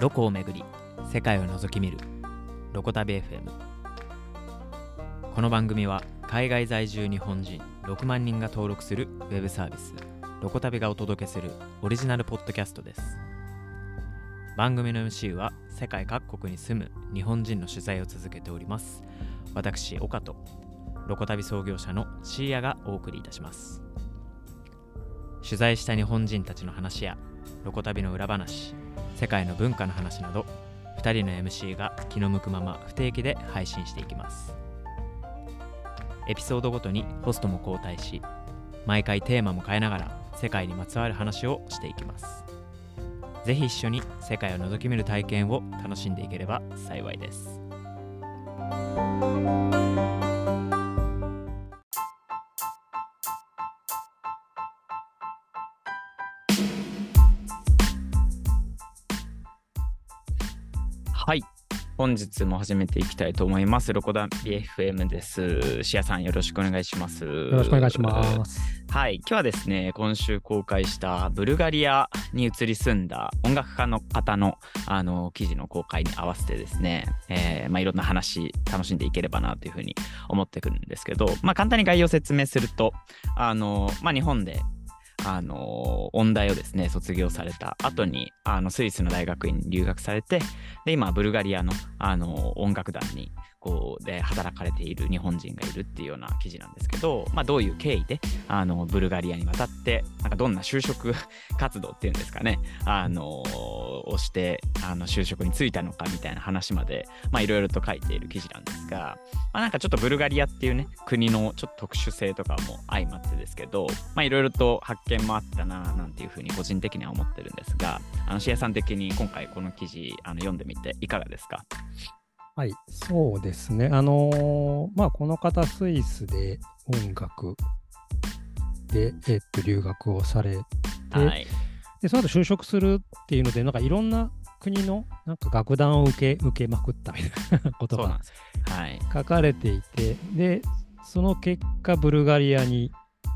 ロコをめぐり世界を覗き見るロコ旅 FM。 この番組は海外在住日本人6万人が登録するウェブサービスロコ旅がお届けするオリジナルポッドキャストです。番組の MC は世界各国に住む日本人の取材を続けております、私岡とロコ旅創業者のシーヤがお送りいたします。取材した日本人たちの話やロコ旅の裏話、世界の文化の話など2人の MC が気の向くまま不定期で配信していきます。エピソードごとにホストも交代し、毎回テーマも変えながら世界にまつわる話をしていきます。ぜひ一緒に世界を覗き見る体験を楽しんでいければ幸いです。はい、本日も始めていきたいと思います。ロコ旅 FM です。シアさん、よろしくお願いします。よろしくお願いします。はい、今日はですね、今週公開したブルガリアに移り住んだ音楽家の方の記事の公開に合わせてですね、いろんな話楽しんでいければなというふうに思ってくるんですけど、簡単に概要説明すると日本で音大をですね卒業された後にスイスの大学院に留学されて、で今ブルガリアの、音楽団にで働かれている日本人がいるっていうような記事なんですけど、どういう経緯でブルガリアに渡って、どんな就職活動っていうんですかね、をして就職に就いたのかみたいな話までいろいろと書いている記事なんですが、ちょっとブルガリアっていうね国のちょっと特殊性とかも相まってですけど、いろいろと発見もあったななんていうふうに個人的には思ってるんですが、シエさん的に今回この記事読んでみていかがですか？はい、そうですね。この方、スイスで音楽で、留学をされて、はい、でその後就職するっていうので、いろんな国の楽団を受けまくったみたいなことが書かれていて、はい、でその結果、ブルガリアに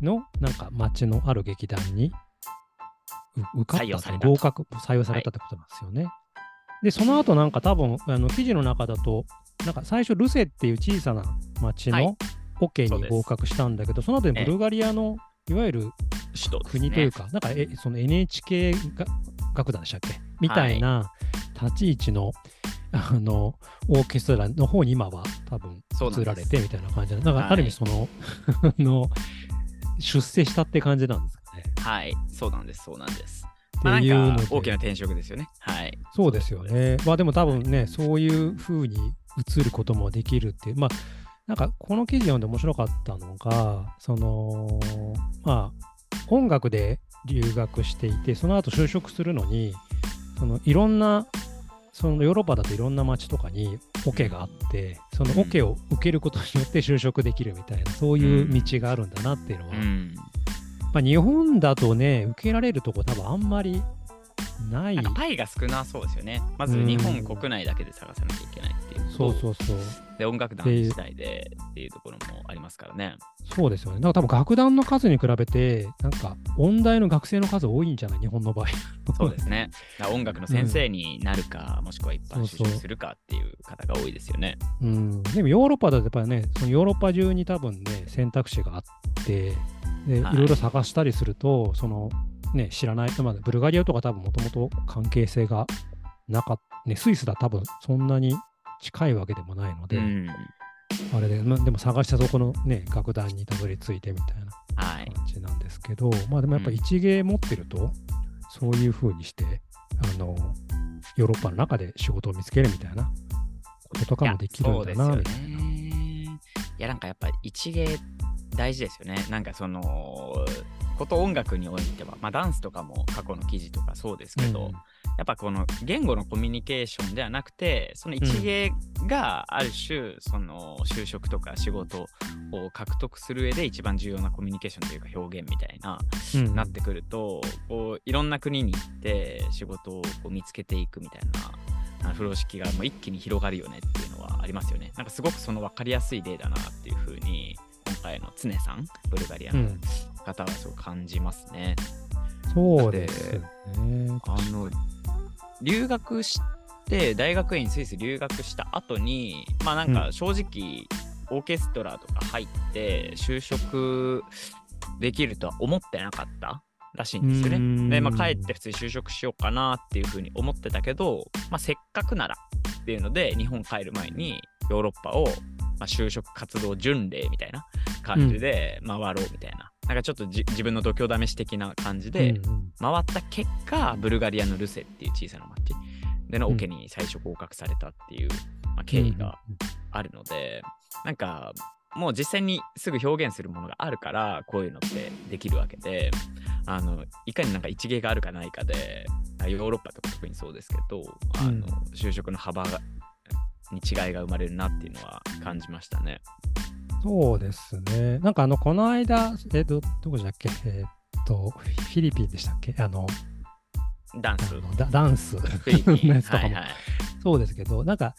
の町のある劇団に受かった、合格、採用されたってことなんですよね。はい、でその後多分記事の中だと最初ルセっていう小さな町のオケに合格したんだけど、はい、その後にブルガリアのいわゆる国というか、その NHK 楽団でしたっけみたいな立ち位置の、オーケストラの方に今は多分移られてみたいな感じで、ある意味その、出世したって感じなんですかね。はい、そうなんです、そうなんです。っていうので大きな転職ですよね。はい、そうですよね。でも多分ね、はい、そういう風に移ることもできるっていう、この記事読んで面白かったのが、音楽で留学していて、その後就職するのにいろんなヨーロッパだといろんな街とかにオケがあって、そのオケを受けることによって就職できるみたいな、そういう道があるんだなっていうのは。日本だとね、受けられるとこ多分あんまりない。パイが少なそうですよね。まず日本国内だけで探さなきゃいけないっていう。そう。で、音楽団自体でっていうところもありますからね。そうですよね。多分楽団の数に比べて、音大の学生の数多いんじゃない？日本の場合。そうですね。音楽の先生になるか、もしくは一般就職するかっていう方が多いですよね。でもヨーロッパだとやっぱりね、ヨーロッパ中に多分ね、選択肢があって、いろいろ探したりすると、知らない人まで、ブルガリアとか多分もともと関係性がなかった、ね、スイスだ多分そんなに近いわけでもないので、あれで、でも探したそこのね、楽団にたどり着いてみたいな感じなんですけど、でもやっぱり一芸持ってると、そういう風にしてヨーロッパの中で仕事を見つけるみたいなこととかもできるんだなみたいな。いや、やっぱ一芸大事ですよね。音楽においては、ダンスとかも過去の記事とかそうですけど、やっぱこの言語のコミュニケーションではなくて、その一芸がある種、就職とか仕事を獲得する上で一番重要なコミュニケーションというか表現みたいな、なってくると、いろんな国に行って仕事を見つけていくみたいな風呂敷がもう一気に広がるよねっていうのはありますよね。すごく分かりやすい例だなっていう風に今回の常さん、ブルガリアの方はそう感じますね。そうですね。留学して大学院スイス留学した後にまあなんか正直オーケストラとか入って就職できるとは思ってなかったらしいんですよね。で、まあ、帰って普通に就職しようかなっていうふうに思ってたけど、まあ、せっかくならっていうので日本帰る前にヨーロッパを、まあ、就職活動巡礼みたいな感じで回ろうみたいな、なんかちょっと自分の度胸試し的な感じで回った結果、ブルガリアのルセっていう小さな町でのオケに最初合格されたっていう、まあ、経緯があるので、なんかもう実際にすぐ表現するものがあるからこういうのってできるわけで、いかになんか一芸があるかないかで、ヨーロッパとか特にそうですけど、就職の幅に違いが生まれるなっていうのは感じましたね。そうですね。なんかこの間どこじゃっけ、フィリピンでしたっけ、ダンスのやつとかも、はいはい、そうですけど、なんか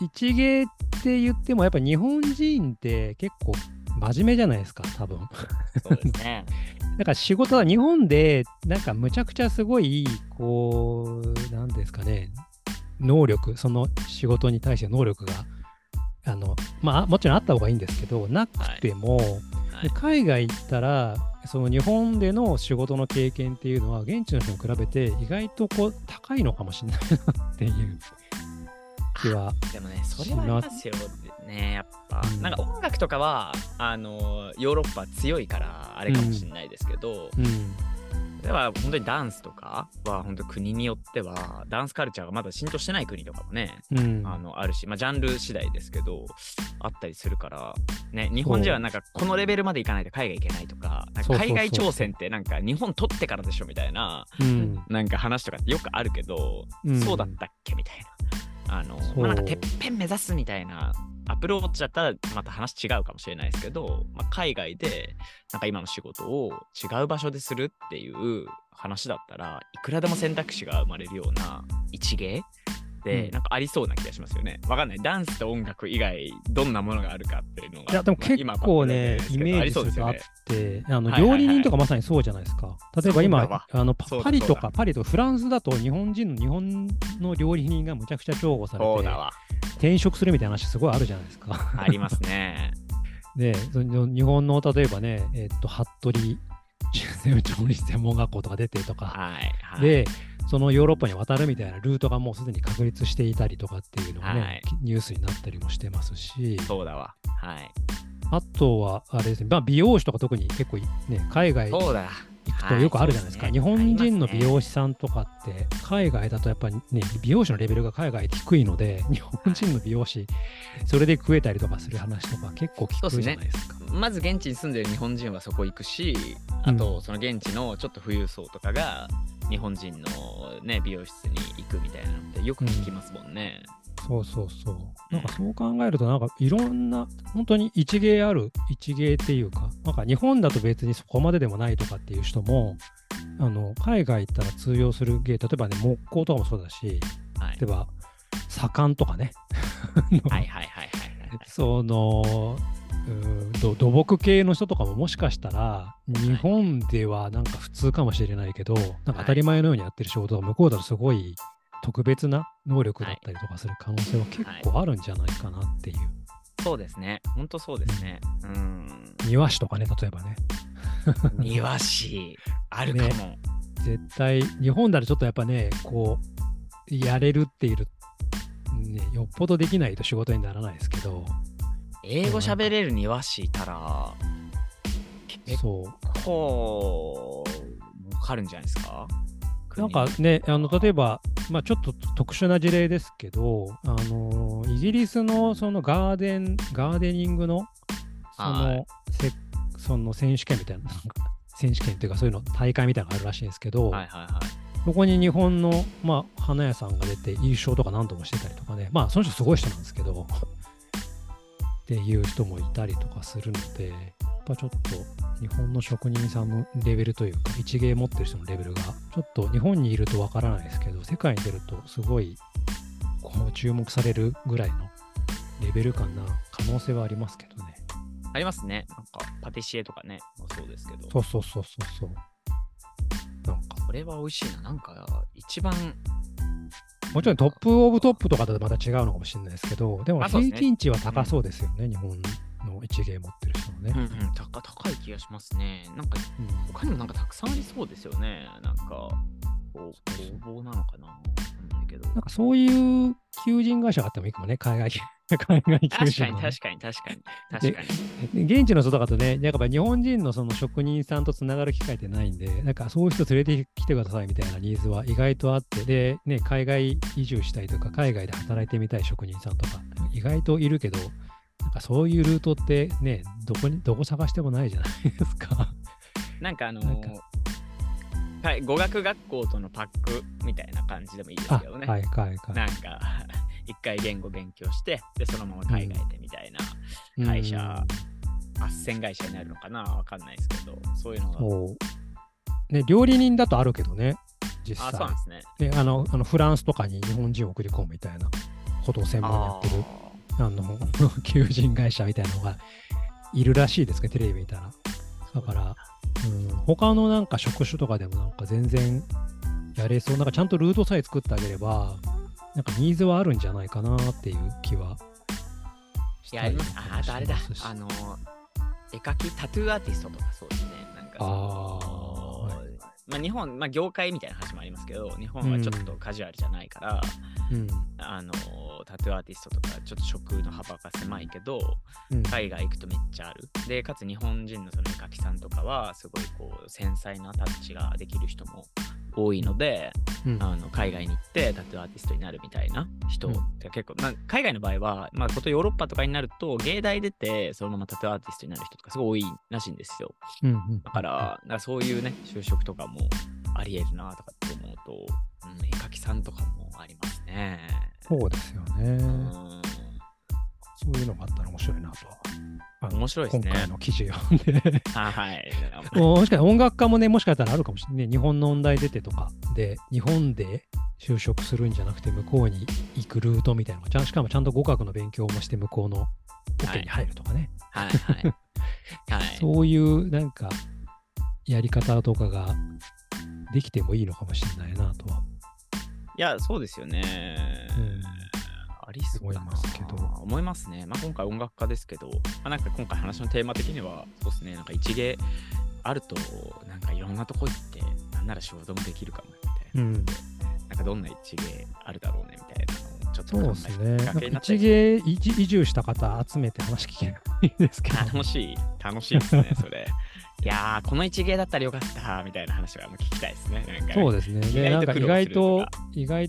一芸って言ってもやっぱ日本人って結構真面目じゃないですか、多分。そうですね。だから仕事は日本でなんかむちゃくちゃすごいこうなんですかね、能力、その仕事に対して能力がまあもちろんあった方がいいんですけどなくても、はい、海外行ったらその日本での仕事の経験っていうのは現地の人に比べて意外とこう高いのかもしれないなっていう気はします。でもね、それはありますよね、やっぱ、うん、なんか音楽とかはヨーロッパ強いからあれかもしれないですけど、うんうん、では本当にダンスとかは本当国によってはダンスカルチャーがまだ浸透してない国とかもね、うん、あるし、まあ、ジャンル次第ですけどあったりするから、ね、日本人はなんかこのレベルまでいかないと海外行けないとか、 なんか海外挑戦ってなんか日本取ってからでしょみたいな、うん、なんか話とかってよくあるけど、うん、そうだったっけみたいな、まあ、なんかてっぺん目指すみたいなアプローチだったらまた話違うかもしれないですけど、まあ、海外でなんか今の仕事を違う場所でするっていう話だったらいくらでも選択肢が生まれるような一芸で、うん、なんかありそうな気がしますよね。わかんない、ダンスと音楽以外どんなものがあるかっていうのが、いやでも結構ね、イメージするとあって、料理人とかまさにそうじゃないですか、はいはいはい、例えば今パリとフランスだと日本の料理人がむちゃくちゃ重宝されて、そうだわ、転職するみたいな話すごいあるじゃないですか。ありますね。で、日本の例えばね、服部調理師専門学校とか出てとか、はいはい、でそのヨーロッパに渡るみたいなルートがもうすでに確立していたりとかっていうのがね、はい、ニュースになったりもしてますし、そうだわ、はい、あとはあれですね、まあ、美容師とか特に結構ね海外行くとよくあるじゃないですか、はい、日本人の美容師さんとかって海外だとやっぱりね美容師のレベルが海外低いので、日本人の美容師それで食えたりとかする話とか結構聞くじゃないですか。まず現地に住んでる日本人はそこ行くし、あとその現地のちょっと富裕層とかが日本人の、ね、美容室に行くみたいなのってよく聞きますもんね、うん、そうそうそう、なんかそう考えるとなんかいろんな本当に一芸ある一芸っていうか、なんか日本だと別にそこまででもないとかっていう人も海外行ったら通用する芸、例えばね木工とかもそうだし、はい、例えば左官とかねはいはいはいはい、その土木系の人とかももしかしたら日本ではなんか普通かもしれないけど、はい、なんか当たり前のようにやってる仕事が向こうだとすごい特別な能力だったりとかする可能性は結構あるんじゃないかなっていう、はいはい、そうですね、本当そうですね、うん、庭師とかね、例えばね庭師あるかも、ね、絶対日本だとちょっとやっぱねこうやれるっていう、ね、よっぽどできないと仕事にならないですけど、英語喋れる庭師いたら結構儲かるんじゃないですか。なんかね、例えば、まあ、ちょっと特殊な事例ですけど、イギリスのそのガーデニングのその選手権みたいな選手権というかそういうの大会みたいなのがあるらしいんですけど、はいはいはい、ここに日本の、まあ、花屋さんが出て優勝とか何度もしてたりとかね、まあその人すごい人なんですけどっていう人もいたりとかするので、やっぱちょっと日本の職人さんのレベルというか一芸持ってる人のレベルがちょっと日本にいるとわからないですけど、世界に出るとすごいこう注目されるぐらいのレベル感な可能性はありますけどね。ありますね、なんかパティシエとかね、まあ、そうですけど、そうそうそうそうそう、なんかこれは美味しいな、なんか一番もちろんトップオブトップとかとまた違うのかもしれないですけど、でも平均値は高そうですよね、日本の1ゲーム持ってる人もね、うんうん、高い気がしますね。なんか、うん、他にもなんかたくさんありそうですよね。なんか工房なのかな、なんかそういう求人会社があってもいいかもね、海外求人、ね、確かに現地の人とかとね、やっぱ日本人のその職人さんとつながる機会ってないんで、なんかそういう人連れてきてくださいみたいなニーズは意外とあって、で、ね、海外移住したいとか海外で働いてみたい職人さんとか意外といるけど、なんかそういうルートってね、どこ探してもないじゃないですか。なんかはい、語学学校とのパックみたいな感じでもいいですけどね。はい。なんか一回言語勉強して、でそのまま海外でみたいな会社、斡旋会社になるのかな、わかんないですけど、そういうのがね、料理人だとあるけどね、実際。あ、そうなんですね。で、フランスとかに日本人を送り込むみたいなことを専門にやってる求人会社みたいなのがいるらしいですけど、テレビ見たら。だから。他のなんか職種とかでもなんか全然やれそう、なんかちゃんとルートさえ作ってあげればなんかニーズはあるんじゃないかなっていう気はしたい。あとあれだ、絵描きタトゥーアーティストとか、そうですね、なんか日本、業界みたいな話もありますけど、日本はちょっとカジュアルじゃないから、タトゥーアーティストとかちょっと職の幅が狭いけど、海外行くとめっちゃある。で、かつ日本人のその絵描きさんとかはすごいこう繊細なタッチができる人も多いので、海外に行ってタトゥーアーティストになるみたいな人って結構、海外の場合は、ことヨーロッパとかになると芸大出てそのままタトゥーアーティストになる人とかすごい多いらしいんですよ。だからそういうね、就職とかもありえるなとかって思うと、絵描きさんとかもありますね。そうですよね、そういうのがあったら面白いなと。面白いですね、今回の記事読んではい、もしかしたら音楽家もね、もしかしたらあるかもしれない、ね、日本の音大出てとかで日本で就職するんじゃなくて向こうに行くルートみたいなのが、しかもちゃんと語学の勉強もして向こうのオケに入るとかね、そういうなんかやり方とかができてもいいのかもしれないなとは。いや、そうですよね、ありそうだな思いますね。今回音楽家ですけど、なんか今回話のテーマ的にはそうですね、なんか一芸あるとなんかいろんなとこ行ってなんなら仕事もできるかもみたいな、なんかどんな一芸あるだろうねみたいなのをちょっと考えて。そうですね、一芸移住した方集めて話聞けないですけど、楽しいですねそれいやー、この一芸だったらよかったみたいな話はもう聞きたいですね。なんかそうですね、でなんか意外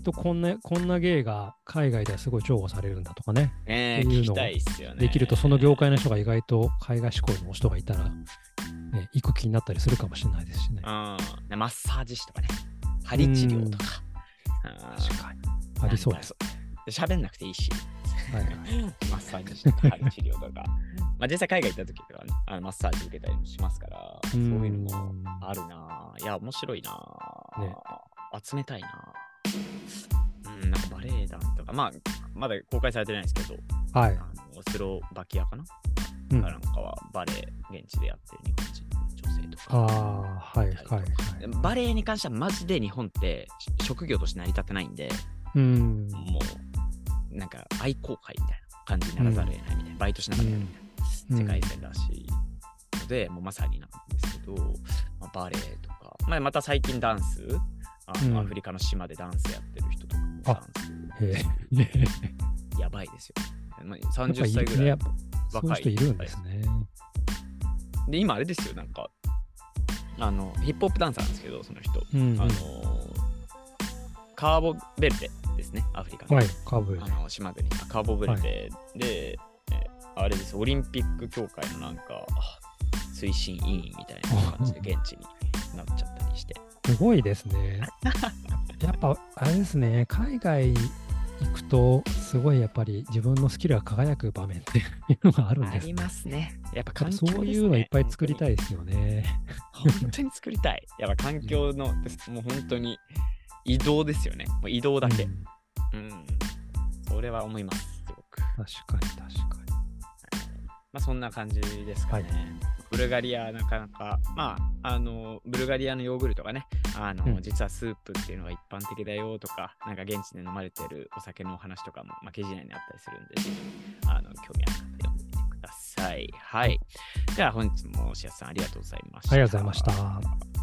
とこんな芸が海外ではすごい重宝されるんだとかね、聞きたいですよね。できるとその業界の人が意外と海外志向の人がいたら、行く気になったりするかもしれないですしね。マッサージ師とかね、針治療とか、確かにありそうです。喋んなくていいし、マッサージして針治療とか、実際海外行った時は、ね、マッサージ受けたりもしますから、そういうのもあるな。いや、面白いな、ね、集めたいな。なんかバレエ団とか、まだ公開されてないですけど、スロバキアかな、なんかはバレエ現地でやってる日本人女性とか、バレエに関してはマジで日本って職業として成り立ってないんで、もうなんか愛好会みたいな感じにならざるを得ないみたいな、バイトしながらやるみたいな世界線らしいので、もうまさになんですけど、バレエとか、また最近ダンス、アフリカの島でダンスやってる人とかもダンスやばいですよ、30歳ぐらい若い人いるんですね。で今あれですよ、なんかヒップホップダンサーなんですけど、その人カーボベルデですね、アフリカの、島国カーボベルデで、あれです、オリンピック協会のなんか推進委員みたいな感じで現地になっちゃったりしてすごいですねやっぱあれですね、海外行くとすごいやっぱり自分のスキルが輝く場面っていうのがあるんです、ね、ありますね。やっぱ環境ですね、そういうのいっぱい作りたいですよね本当に作りたい。やっぱ環境のもう本当に移動ですよね。もう移動だけ。それは思います、すごく。確かに。そんな感じですかね。ブルガリアなかなか、まあ、ブルガリアのヨーグルトがね、実はスープっていうのが一般的だよとか、なんか現地で飲まれてるお酒のお話とかも、まあ、記事内にあったりするんで、ぜひ興味ある方読んでみてください。はい。では本日もしやすさんありがとうございました。ありがとうございました。